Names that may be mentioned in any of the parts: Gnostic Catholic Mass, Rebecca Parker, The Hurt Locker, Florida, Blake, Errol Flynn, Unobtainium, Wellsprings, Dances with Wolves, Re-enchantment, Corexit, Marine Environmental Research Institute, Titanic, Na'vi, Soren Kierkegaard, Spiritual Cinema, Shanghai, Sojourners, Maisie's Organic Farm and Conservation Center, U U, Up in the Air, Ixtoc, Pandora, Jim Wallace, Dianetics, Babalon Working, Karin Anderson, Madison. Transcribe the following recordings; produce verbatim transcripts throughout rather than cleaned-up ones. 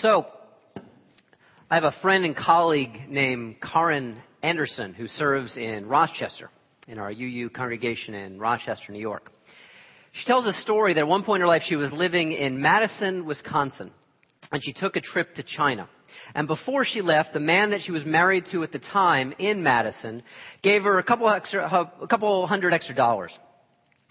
So I have a friend and colleague named Karin Anderson who serves in Rochester, in our U U congregation in Rochester, New York. She tells a story that at one point in her life she was living in Madison, Wisconsin, and she took a trip to China. And before she left, the man that she was married to at the time in Madison gave her a couple extra, a couple hundred extra dollars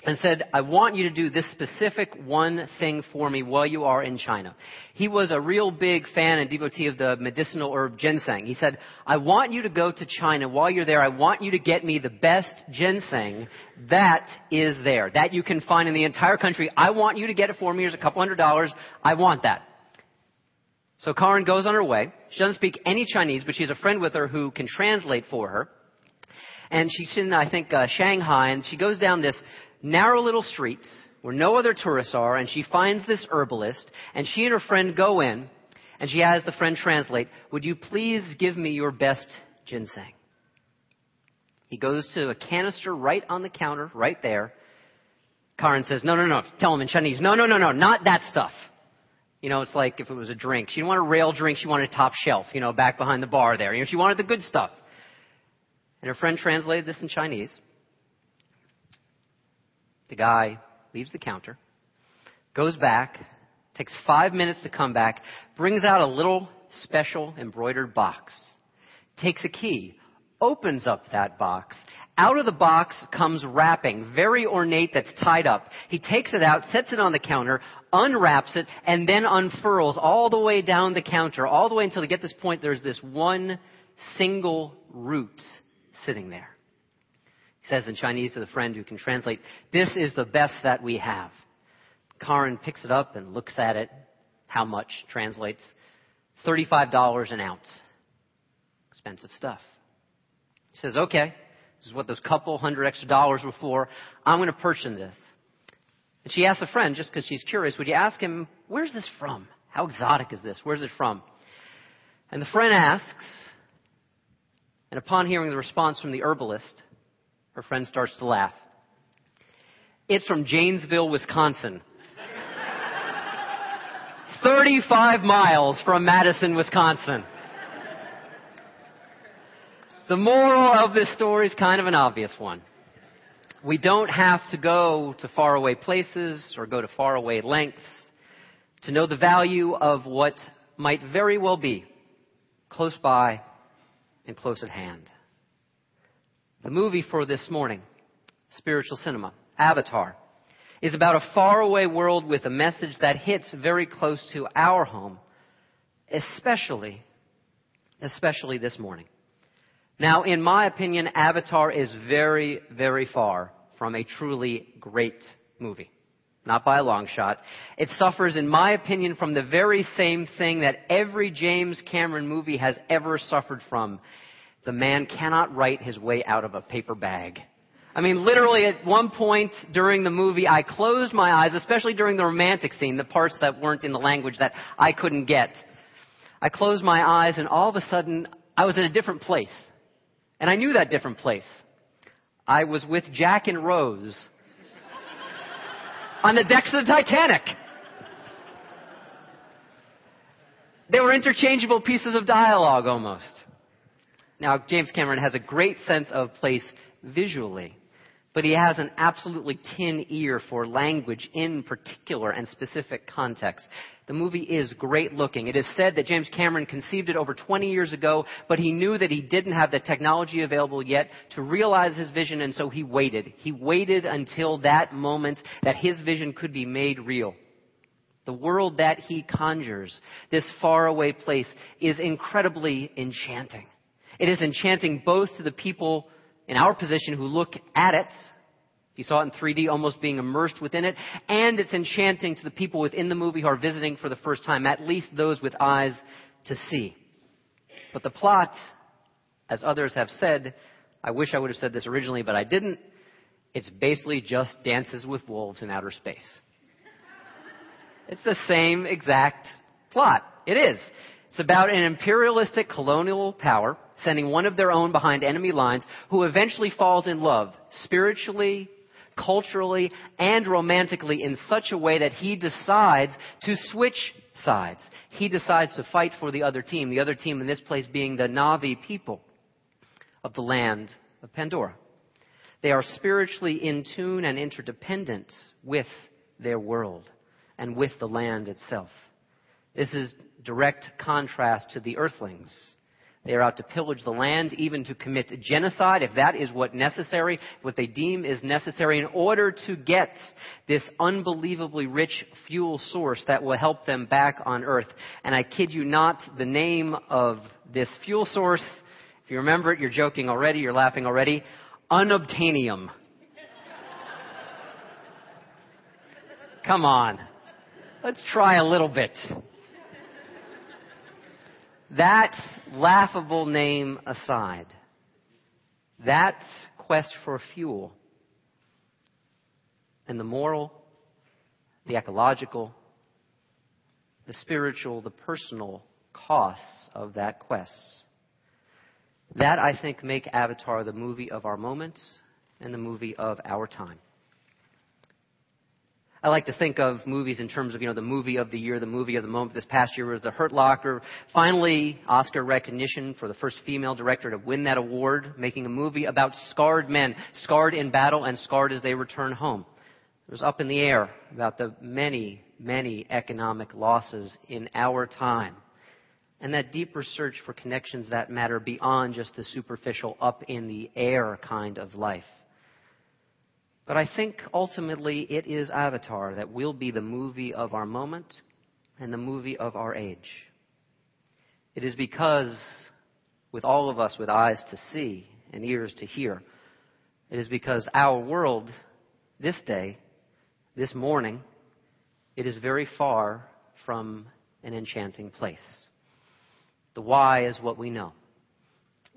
and said, I want you to do this specific one thing for me while you are in China. He was a real big fan and devotee of the medicinal herb ginseng. He said, I want you to go to China while you're there. I want you to get me the best ginseng that is there, that you can find in the entire country. I want you to get it for me. Here's a couple hundred dollars. I want that. So Karin goes on her way. She doesn't speak any Chinese, but she has a friend with her who can translate for her. And she's in, I think, uh, Shanghai, and she goes down this narrow little street where no other tourists are, and she finds this herbalist, and she and her friend go in, and she has the friend translate, would you please give me your best ginseng? He goes to a canister right on the counter, right there. Karin says, no, no, no, tell him in Chinese, no, no, no, no, not that stuff. You know, it's like if it was a drink. She didn't want a real drink. She wanted a top shelf, you know, back behind the bar there. You know, she wanted the good stuff. And her friend translated this in Chinese. The guy leaves the counter, goes back, takes five minutes to come back, brings out a little special embroidered box, takes a key, opens up that box. Out of the box comes wrapping, very ornate, that's tied up. He takes it out, sets it on the counter, unwraps it, and then unfurls all the way down the counter, all the way until, to get this point, there's this one single root sitting there. He says in Chinese to the friend who can translate, this is the best that we have. Karin picks it up and looks at it. How much? Translates. thirty-five dollars an ounce. Expensive stuff. He says, okay, this is what those couple hundred extra dollars were for. I'm going to purchase this. And she asked the friend, just because she's curious, would you ask him, where's this from? How exotic is this? Where's it from? And the friend asks, and upon hearing the response from the herbalist, her friend starts to laugh. It's from Janesville, Wisconsin. thirty-five miles from Madison, Wisconsin. The moral of this story is kind of an obvious one. We don't have to go to faraway places or go to faraway lengths to know the value of what might very well be close by and close at hand. The movie for this morning, Spiritual Cinema, Avatar, is about a faraway world with a message that hits very close to our home, especially, especially this morning. Now, in my opinion, Avatar is very, very far from a truly great movie. Not by a long shot. It suffers, in my opinion, from the very same thing that every James Cameron movie has ever suffered from. The man cannot write his way out of a paper bag. I mean, literally at one point during the movie, I closed my eyes, especially during the romantic scene, the parts that weren't in the language that I couldn't get. I closed my eyes, and all of a sudden, I was in a different place. And I knew that different place. I was with Jack and Rose on the decks of the Titanic. They were interchangeable pieces of dialogue almost. Now, James Cameron has a great sense of place visually, but he has an absolutely tin ear for language in particular and specific context. The movie is great looking. It is said that James Cameron conceived it over twenty years ago, but he knew that he didn't have the technology available yet to realize his vision, and so he waited. He waited until that moment that his vision could be made real. The world that he conjures, this faraway place, is incredibly enchanting. It is enchanting both to the people in our position who look at it, you saw it in three D, almost being immersed within it, and it's enchanting to the people within the movie who are visiting for the first time, at least those with eyes to see. But the plot, as others have said, I wish I would have said this originally, but I didn't, it's basically just Dances with Wolves in outer space. It's the same exact plot. It is. It's about an imperialistic colonial power sending one of their own behind enemy lines who eventually falls in love spiritually, culturally, and romantically in such a way that he decides to switch sides. he decides to fight for the other team, the other team in this place being the Na'vi people of the land of Pandora. They are spiritually in tune and interdependent with their world and with the land itself. This is direct contrast to the earthlings. They are out to pillage the land, even to commit genocide, if that is what necessary, what they deem is necessary in order to get this unbelievably rich fuel source that will help them back on Earth. And I kid you not, the name of this fuel source, if you remember it, you're joking already, you're laughing already, Unobtainium. Come on. Let's try a little bit. That laughable name aside, that quest for fuel and the moral, the ecological, the spiritual, the personal costs of that quest, that I think make Avatar the movie of our moment and the movie of our time. I like to think of movies in terms of, you know, the movie of the year, the movie of the moment. This past year was The Hurt Locker. Finally, Oscar recognition for the first female director to win that award, making a movie about scarred men, scarred in battle and scarred as they return home. It was Up in the Air about the many, many economic losses in our time. And that deeper search for connections that matter beyond just the superficial up in the air kind of life. But I think ultimately it is Avatar that will be the movie of our moment and the movie of our age. It is because, with all of us with eyes to see and ears to hear, it is because our world, this day, this morning, it is very far from an enchanting place. The why is what we know.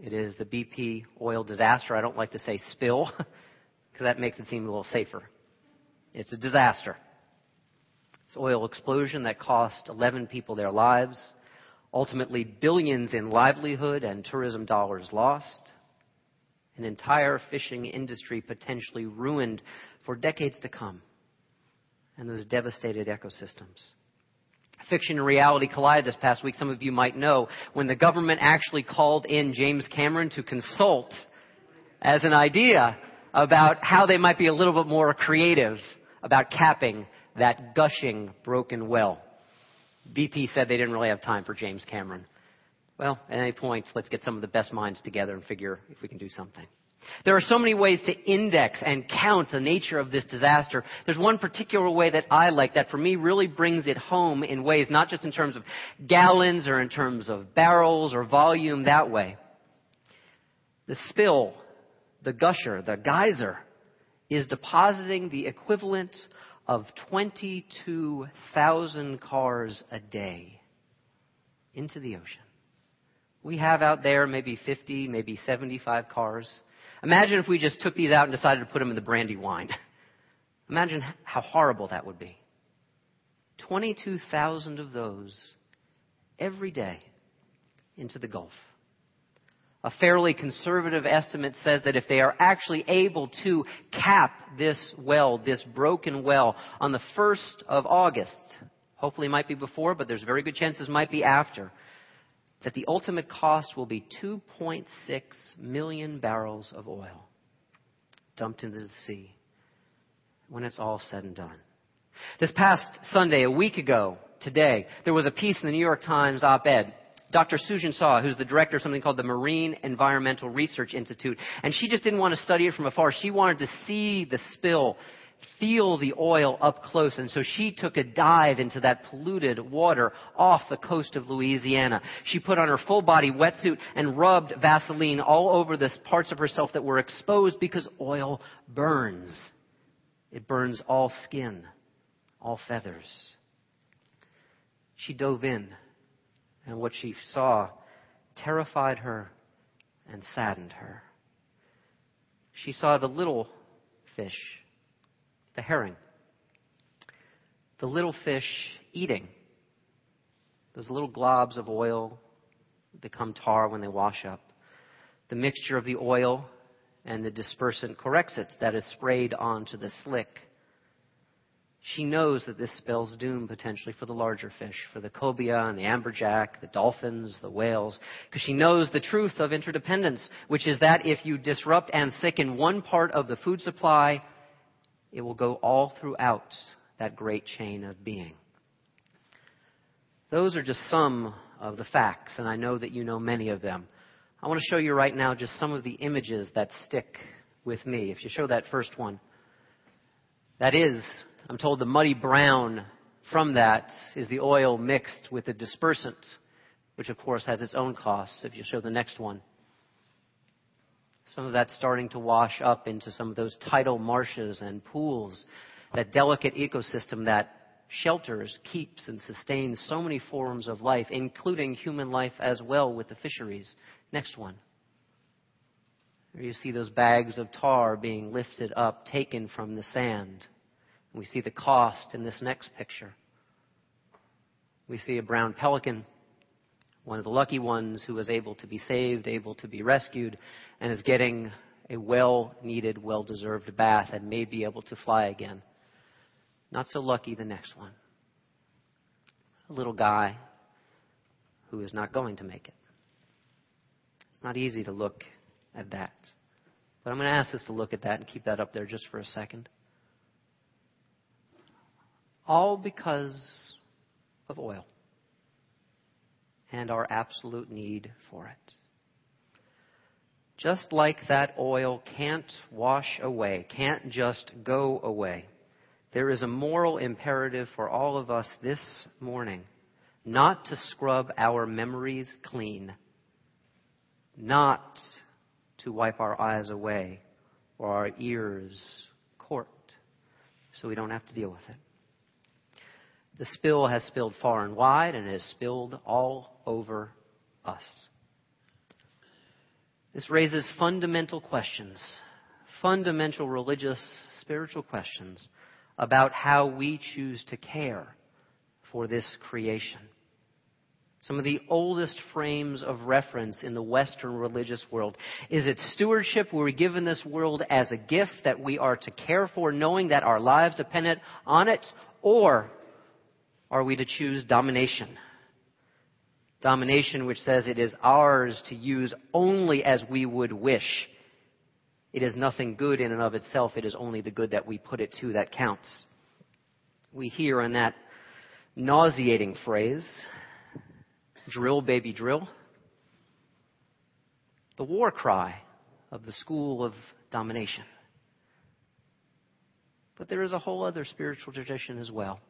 It is the B P oil disaster. I don't like to say spill, because that makes it seem a little safer. It's a disaster. It's an oil explosion that cost eleven people their lives, ultimately billions in livelihood and tourism dollars lost, an entire fishing industry potentially ruined for decades to come, and those devastated ecosystems. Fiction and reality collided this past week. Some of you might know when the government actually called in James Cameron to consult as an idea about how they might be a little bit more creative about capping that gushing broken well. B P said they didn't really have time for James Cameron. Well, at any point, let's get some of the best minds together and figure if we can do something. There are so many ways to index and count the nature of this disaster. There's one particular way that I like that for me really brings it home in ways, not just in terms of gallons or in terms of barrels or volume that way. The spill, the gusher, the geyser, is depositing the equivalent of twenty-two thousand cars a day into the ocean. We have out there maybe fifty, maybe seventy-five cars. Imagine if we just took these out and decided to put them in the Brandywine. Imagine how horrible that would be. twenty-two thousand of those every day into the Gulf. A fairly conservative estimate says that if they are actually able to cap this well, this broken well, on the first of August, hopefully it might be before, but there's very good chances it might be after, that the ultimate cost will be two point six million barrels of oil dumped into the sea when it's all said and done. This past Sunday, a week ago today, there was a piece in the New York Times op-ed. Doctor Susan Saw, who's the director of something called the Marine Environmental Research Institute, and she just didn't want to study it from afar. She wanted to see the spill, feel the oil up close, and so she took a dive into that polluted water off the coast of Louisiana. She put on her full-body wetsuit and rubbed Vaseline all over the parts of herself that were exposed because oil burns. It burns all skin, all feathers. She dove in. And what she saw terrified her and saddened her. She saw the little fish, the herring, the little fish eating those little globs of oil that become tar when they wash up, the mixture of the oil and the dispersant Corexit that is sprayed onto the slick. She knows that this spells doom potentially for the larger fish, for the cobia and the amberjack, the dolphins, the whales, because she knows the truth of interdependence, which is that if you disrupt and sicken one part of the food supply, it will go all throughout that great chain of being. Those are just some of the facts, and I know that you know many of them. I want to show you right now just some of the images that stick with me. If you show that first one, that is, I'm told, the muddy brown from that is the oil mixed with the dispersant, which of course has its own costs. If you show the next one, some of that's starting to wash up into some of those tidal marshes and pools, that delicate ecosystem that shelters, keeps, and sustains so many forms of life, including human life as well with the fisheries. Next one. There you see those bags of tar being lifted up, taken from the sand. We see the cost in this next picture. We see a brown pelican, one of the lucky ones who was able to be saved, able to be rescued, and is getting a well-needed, well-deserved bath and may be able to fly again. Not so lucky, the next one. A little guy who is not going to make it. It's not easy to look at that. But I'm going to ask us to look at that and keep that up there just for a second. All because of oil and our absolute need for it. Just like that oil can't wash away, can't just go away, there is a moral imperative for all of us this morning not to scrub our memories clean, not to wipe our eyes away or our ears corked so we don't have to deal with it. The spill has spilled far and wide and has spilled all over us. This raises fundamental questions, fundamental religious, spiritual questions about how we choose to care for this creation. Some of the oldest frames of reference in the Western religious world. Is it stewardship? Were we given this world as a gift that we are to care for, knowing that our lives depend on it? Or are we to choose domination? Domination which says it is ours to use only as we would wish. It is nothing good in and of itself. It is only the good that we put it to that counts. We hear in that nauseating phrase, drill, baby, drill, the war cry of the school of domination. But there is a whole other spiritual tradition as well.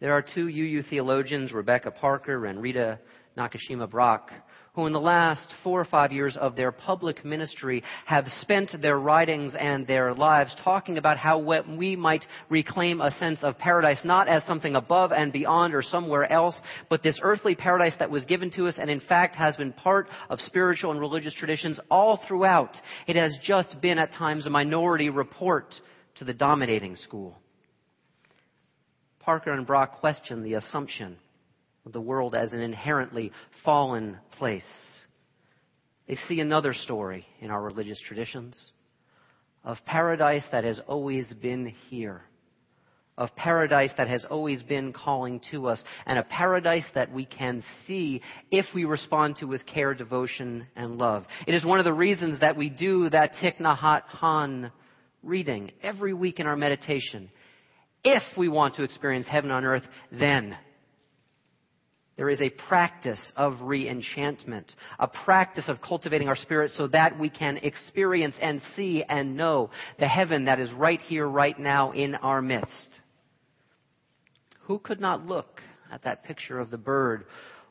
There are two U U theologians, Rebecca Parker and Rita Nakashima Brock, who in the last four or five years of their public ministry have spent their writings and their lives talking about how we might reclaim a sense of paradise, not as something above and beyond or somewhere else, but this earthly paradise that was given to us and in fact has been part of spiritual and religious traditions all throughout. It has just been at times a minority report to the dominating school. Parker and Brock question the assumption of the world as an inherently fallen place. They see another story in our religious traditions of paradise that has always been here, of paradise that has always been calling to us, and a paradise that we can see if we respond to with care, devotion, and love. It is one of the reasons that we do that Thich Nhat Hanh reading every week in our meditation. If we want to experience heaven on earth, then there is a practice of re-enchantment, a practice of cultivating our spirit so that we can experience and see and know the heaven that is right here, right now in our midst. Who could not look at that picture of the bird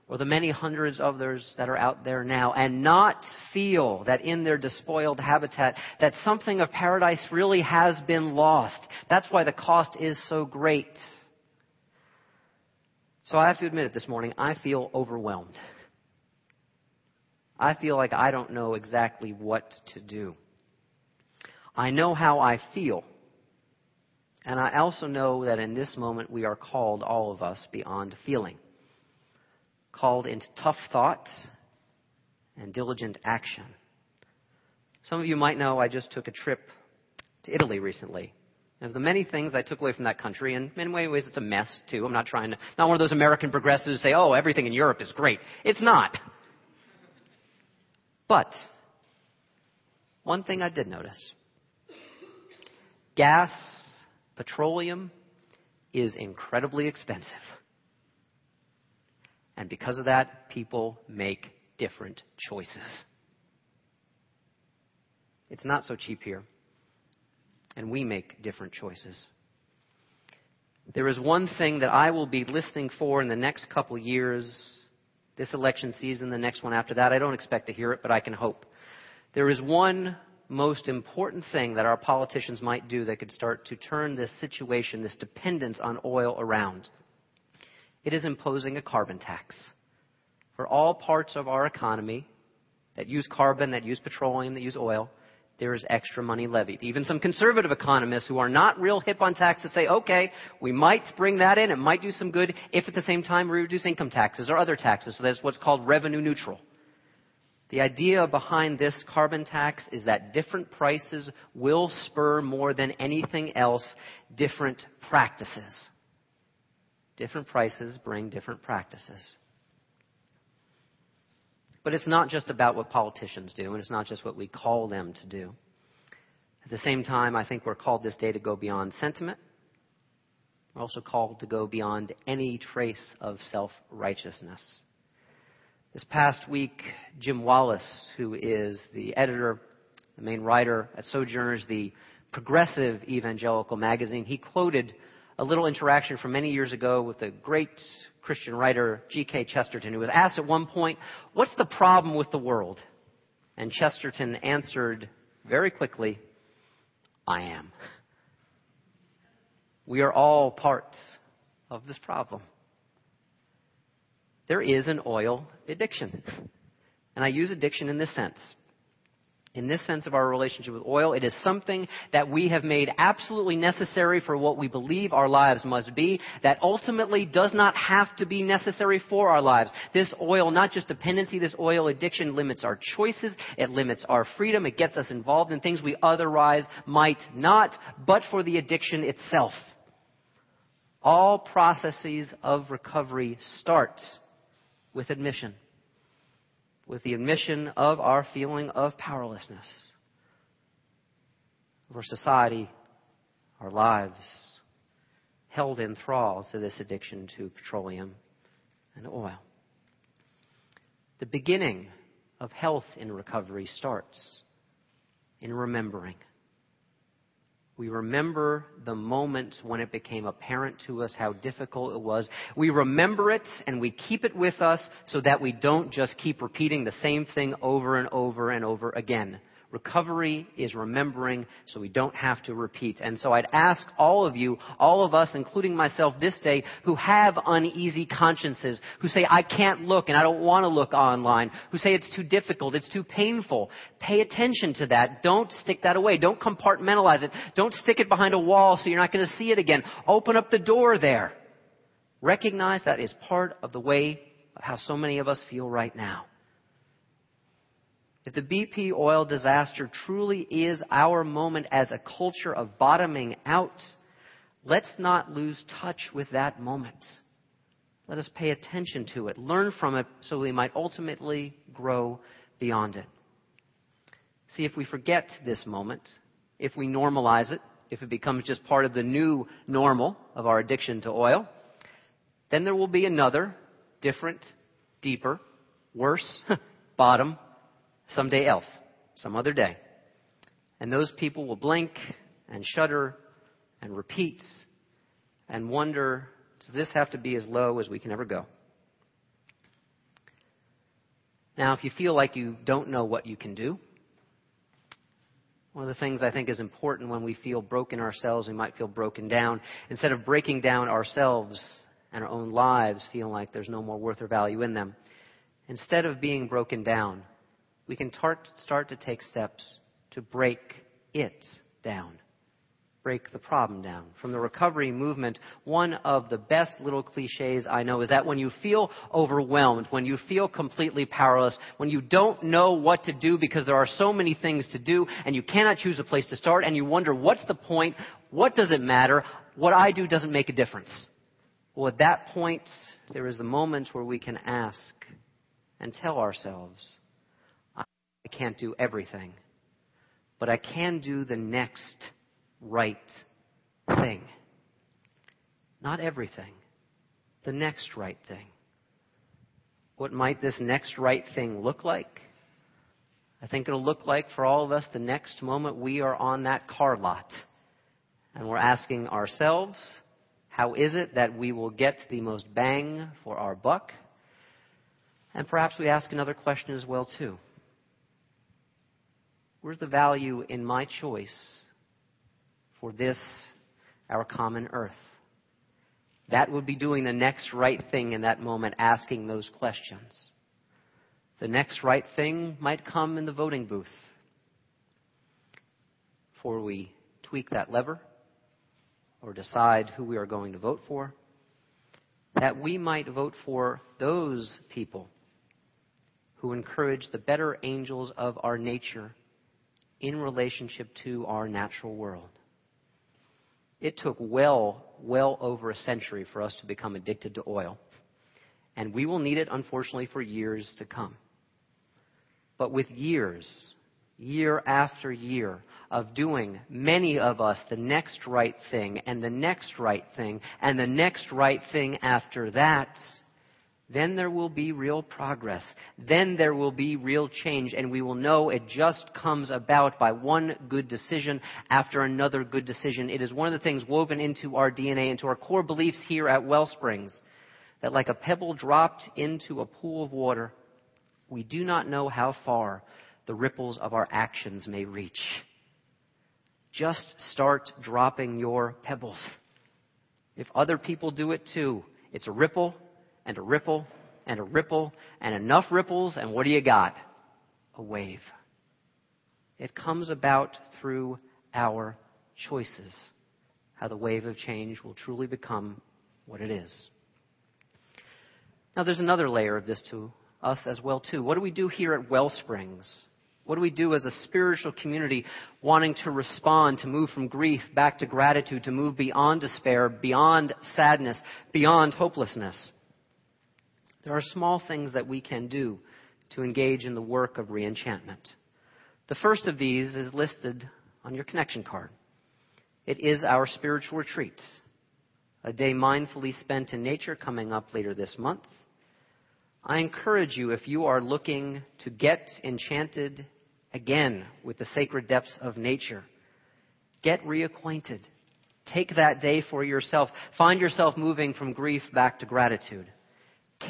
or the many hundreds of others that are out there now and not feel that in their despoiled habitat that something of paradise really has been lost? That's why the cost is so great. So I have to admit it this morning, I feel overwhelmed. I feel like I don't know exactly what to do. I know how I feel. And I also know that in this moment we are called, all of us, beyond feeling. Called into tough thought and diligent action. Some of you might know I just took a trip to Italy recently And the many things I took away from that country, and in many ways it's a mess too. I'm not trying to, not one of those American progressives say, oh, everything in Europe is great. It's not. But one thing I did notice, gas, petroleum is incredibly expensive. And because of that, people make different choices. It's not so cheap here. And we make different choices. There is one thing that I will be listening for in the next couple years, this election season, the next one after that. I don't expect to hear it, but I can hope. There is one most important thing that our politicians might do that could start to turn this situation, this dependence on oil around. It is imposing a carbon tax for all parts of our economy that use carbon, that use petroleum, that use oil. There is extra money levied. Even some conservative economists who are not real hip on taxes say, okay, we might bring that in. It might do some good if at the same time we reduce income taxes or other taxes. So that's what's called revenue neutral. The idea behind this carbon tax is that different prices will spur more than anything else different practices. Different prices bring different practices. But it's not just about what politicians do, and it's not just what we call them to do. At the same time, I think we're called this day to go beyond sentiment. We're also called to go beyond any trace of self-righteousness. This past week, Jim Wallace, who is the editor, the main writer at Sojourners, the progressive evangelical magazine, he quoted a little interaction from many years ago with a great Christian writer, G K Chesterton, who was asked at one point, what's the problem with the world? And Chesterton answered very quickly, I am. We are all parts of this problem. There is an oil addiction. And I use addiction in this sense. In this sense of our relationship with oil, it is something that we have made absolutely necessary for what we believe our lives must be, that ultimately does not have to be necessary for our lives. This oil, not just dependency, this oil addiction limits our choices, it limits our freedom, it gets us involved in things we otherwise might not, but for the addiction itself. All processes of recovery start with admission. With the admission of our feeling of powerlessness, of our society, our lives, held in thrall to this addiction to petroleum and oil. The beginning of health in recovery starts in remembering. We remember the moment when it became apparent to us how difficult it was. We remember it and we keep it with us so that we don't just keep repeating the same thing over and over and over again. Recovery is remembering so we don't have to repeat. And so I'd ask all of you, all of us, including myself this day, who have uneasy consciences, who say, I can't look and I don't want to look online, who say it's too difficult, it's too painful. Pay attention to that. Don't stick that away. Don't compartmentalize it. Don't stick it behind a wall so you're not going to see it again. Open up the door there. Recognize that is part of the way of how so many of us feel right now. If the B P oil disaster truly is our moment as a culture of bottoming out, let's not lose touch with that moment. Let us pay attention to it, learn from it, so we might ultimately grow beyond it. See, if we forget this moment, if we normalize it, if it becomes just part of the new normal of our addiction to oil, then there will be another, different, deeper, worse bottom someday else, some other day. And those people will blink and shudder and repeat and wonder, does this have to be as low as we can ever go? Now, if you feel like you don't know what you can do, one of the things I think is important when we feel broken ourselves, we might feel broken down. Instead of breaking down ourselves and our own lives, feeling like there's no more worth or value in them, instead of being broken down, we can start to take steps to break it down, break the problem down. From the recovery movement, one of the best little cliches I know is that when you feel overwhelmed, when you feel completely powerless, when you don't know what to do because there are so many things to do and you cannot choose a place to start and you wonder, what's the point? What does it matter? What I do doesn't make a difference. Well, at that point, there is the moment where we can ask and tell ourselves, I can't do everything, but I can do the next right thing. Not everything. The next right thing. What might this next right thing look like? I think it'll look like for all of us the next moment we are on that car lot and we're asking ourselves, how is it that we will get the most bang for our buck? And perhaps we ask another question as well too. Where's the value in my choice for this, our common earth? That would be doing the next right thing in that moment, asking those questions. The next right thing might come in the voting booth. Before we tweak that lever or decide who we are going to vote for, that we might vote for those people who encourage the better angels of our nature in relationship to our natural world. It took well, well over a century for us to become addicted to oil. And we will need it, unfortunately, for years to come. But with years, year after year, of doing, many of us, the next right thing, and the next right thing, and the next right thing after that, then there will be real progress. Then there will be real change, and we will know it just comes about by one good decision after another good decision. It is one of the things woven into our D N A, into our core beliefs here at Wellsprings, that like a pebble dropped into a pool of water, we do not know how far the ripples of our actions may reach. Just start dropping your pebbles. If other people do it too, it's a ripple, and a ripple, and a ripple, and enough ripples, and what do you got? A wave. It comes about through our choices, how the wave of change will truly become what it is. Now, there's another layer of this to us as well, too. What do we do here at Wellsprings? What do we do as a spiritual community wanting to respond, to move from grief back to gratitude, to move beyond despair, beyond sadness, beyond hopelessness? There are small things that we can do to engage in the work of reenchantment. The first of these is listed on your connection card. It is our spiritual retreat, a day mindfully spent in nature coming up later this month. I encourage you, if you are looking to get enchanted again with the sacred depths of nature, get reacquainted. Take that day for yourself. Find yourself moving from grief back to gratitude.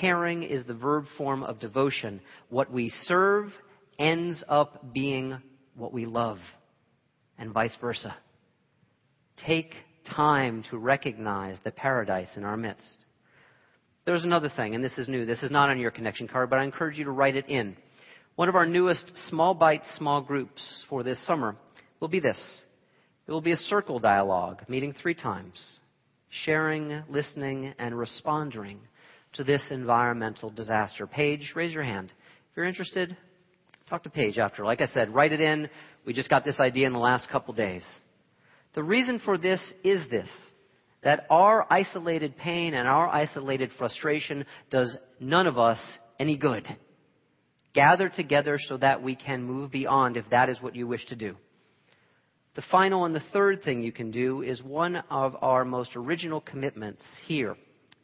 Caring is the verb form of devotion. What we serve ends up being what we love, and vice versa. Take time to recognize the paradise in our midst. There's another thing, and this is new. This is not on your connection card, but I encourage you to write it in. One of our newest small bite, small groups for this summer will be this. It will be a circle dialogue, meeting three times, sharing, listening, and responding to this environmental disaster. Paige, raise your hand. If you're interested, talk to Paige after. Like I said, write it in. We just got this idea in the last couple days. The reason for this is this, that our isolated pain and our isolated frustration does none of us any good. Gather together so that we can move beyond, if that is what you wish to do. The final and the third thing you can do is one of our most original commitments here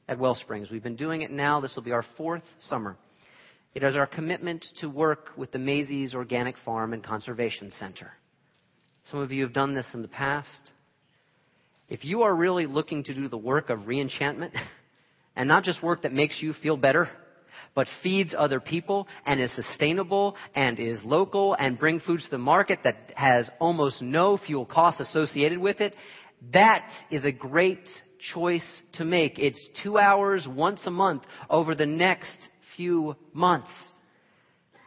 at Wellsprings. We've been doing it now. This will be our fourth summer. It is our commitment to work with the Maisie's Organic Farm and Conservation Center. Some of you have done this in the past. If you are really looking to do the work of reenchantment, and not just work that makes you feel better, but feeds other people and is sustainable and is local and bring food to the market that has almost no fuel costs associated with it, that is a great choice to make. It's two hours once a month over the next few months.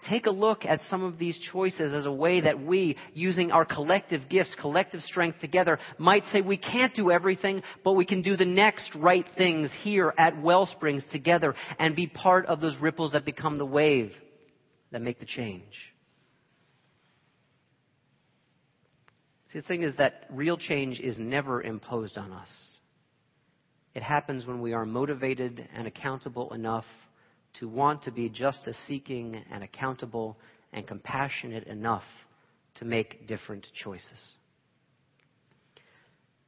take a look at some of these choices as a way that we, using our collective gifts, collective strength together, might say we can't do everything, but we can do the next right things here at Wellsprings together and be part of those ripples that become the wave that make the change. See, the thing is that real change is never imposed on us. It happens when we are motivated and accountable enough to want to be justice-seeking and accountable and compassionate enough to make different choices.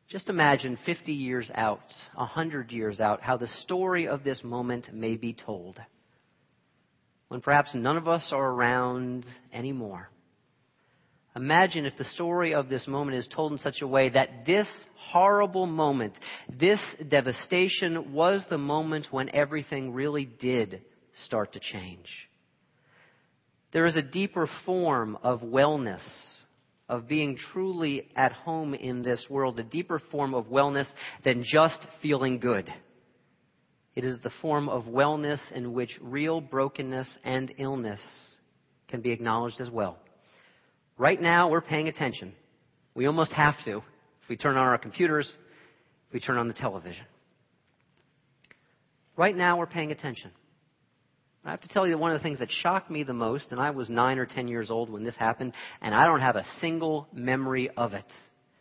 Just imagine fifty years out, one hundred years out, how the story of this moment may be told, when perhaps none of us are around anymore. Imagine if the story of this moment is told in such a way that this horrible moment, this devastation, was the moment when everything really did start to change. There is a deeper form of wellness, of being truly at home in this world, a deeper form of wellness than just feeling good. It is the form of wellness in which real brokenness and illness can be acknowledged as well. Right now, we're paying attention. We almost have to if we turn on our computers, if we turn on the television. Right now, we're paying attention. I have to tell you that one of the things that shocked me the most, and I was nine or ten years old when this happened, and I don't have a single memory of it.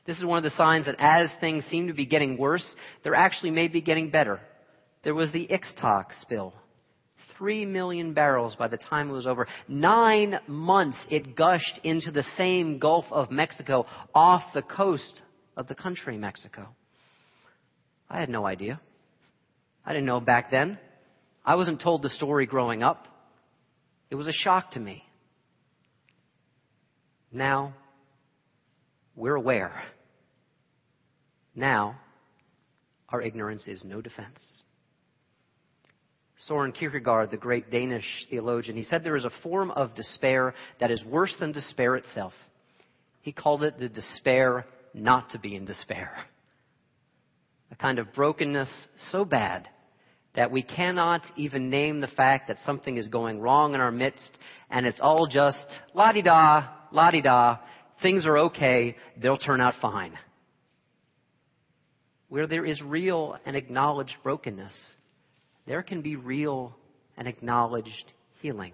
This is one of the signs that as things seem to be getting worse, they're actually maybe getting better. There was the Ixtoc spill. Three million barrels by the time it was over. Nine months it gushed into the same Gulf of Mexico off the coast of the country, Mexico. I had no idea. I didn't know back then. I wasn't told the story growing up. It was a shock to me. Now, we're aware. Now, our ignorance is no defense. Soren Kierkegaard, the great Danish theologian, he said there is a form of despair that is worse than despair itself. He called it the despair not to be in despair. A kind of brokenness so bad that we cannot even name the fact that something is going wrong in our midst, and it's all just la-di-da, la-di-da, things are okay, they'll turn out fine. Where there is real and acknowledged brokenness, there can be real and acknowledged healing.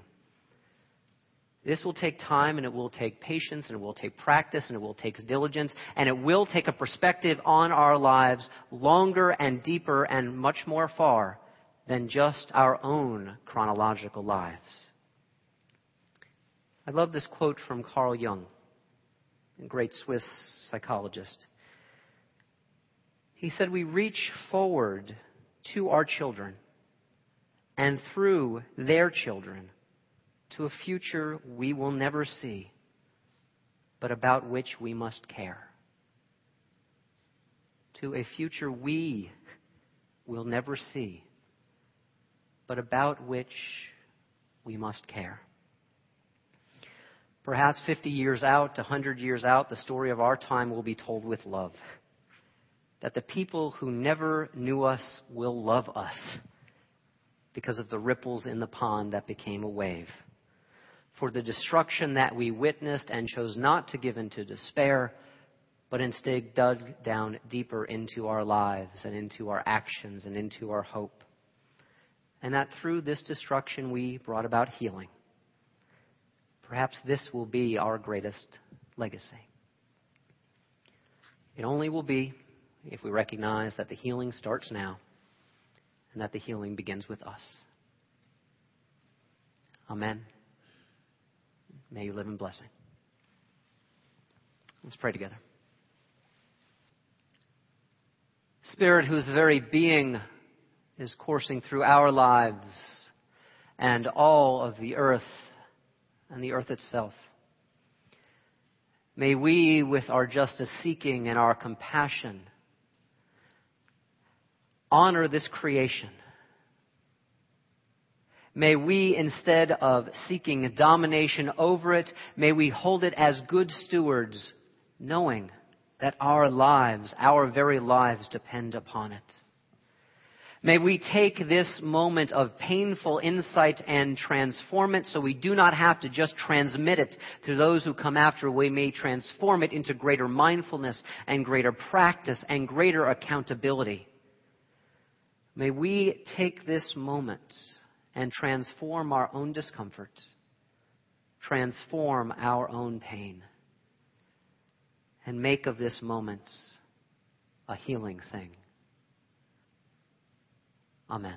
This will take time, and it will take patience, and it will take practice, and it will take diligence, and it will take a perspective on our lives longer and deeper and much more far than just our own chronological lives. I love this quote from Carl Jung, a great Swiss psychologist. He said, "We reach forward to our children, and through their children, to a future we will never see, but about which we must care." To a future we will never see, but about which we must care. Perhaps fifty years out, one hundred years out, the story of our time will be told with love. That the people who never knew us will love us, because of the ripples in the pond that became a wave. For the destruction that we witnessed and chose not to give into despair, but instead dug down deeper into our lives and into our actions and into our hope. And that through this destruction we brought about healing. Perhaps this will be our greatest legacy. It only will be if we recognize that the healing starts now, and that the healing begins with us. Amen. May you live in blessing. Let's pray together. Spirit, whose very being is coursing through our lives and all of the earth and the earth itself, may we, with our justice seeking and our compassion, honor this creation. May we, instead of seeking domination over it, may we hold it as good stewards, knowing that our lives, our very lives, depend upon it. May we take this moment of painful insight and transform it so we do not have to just transmit it to those who come after. We may transform it into greater mindfulness and greater practice and greater accountability. May we take this moment and transform our own discomfort, transform our own pain, and make of this moment a healing thing. Amen.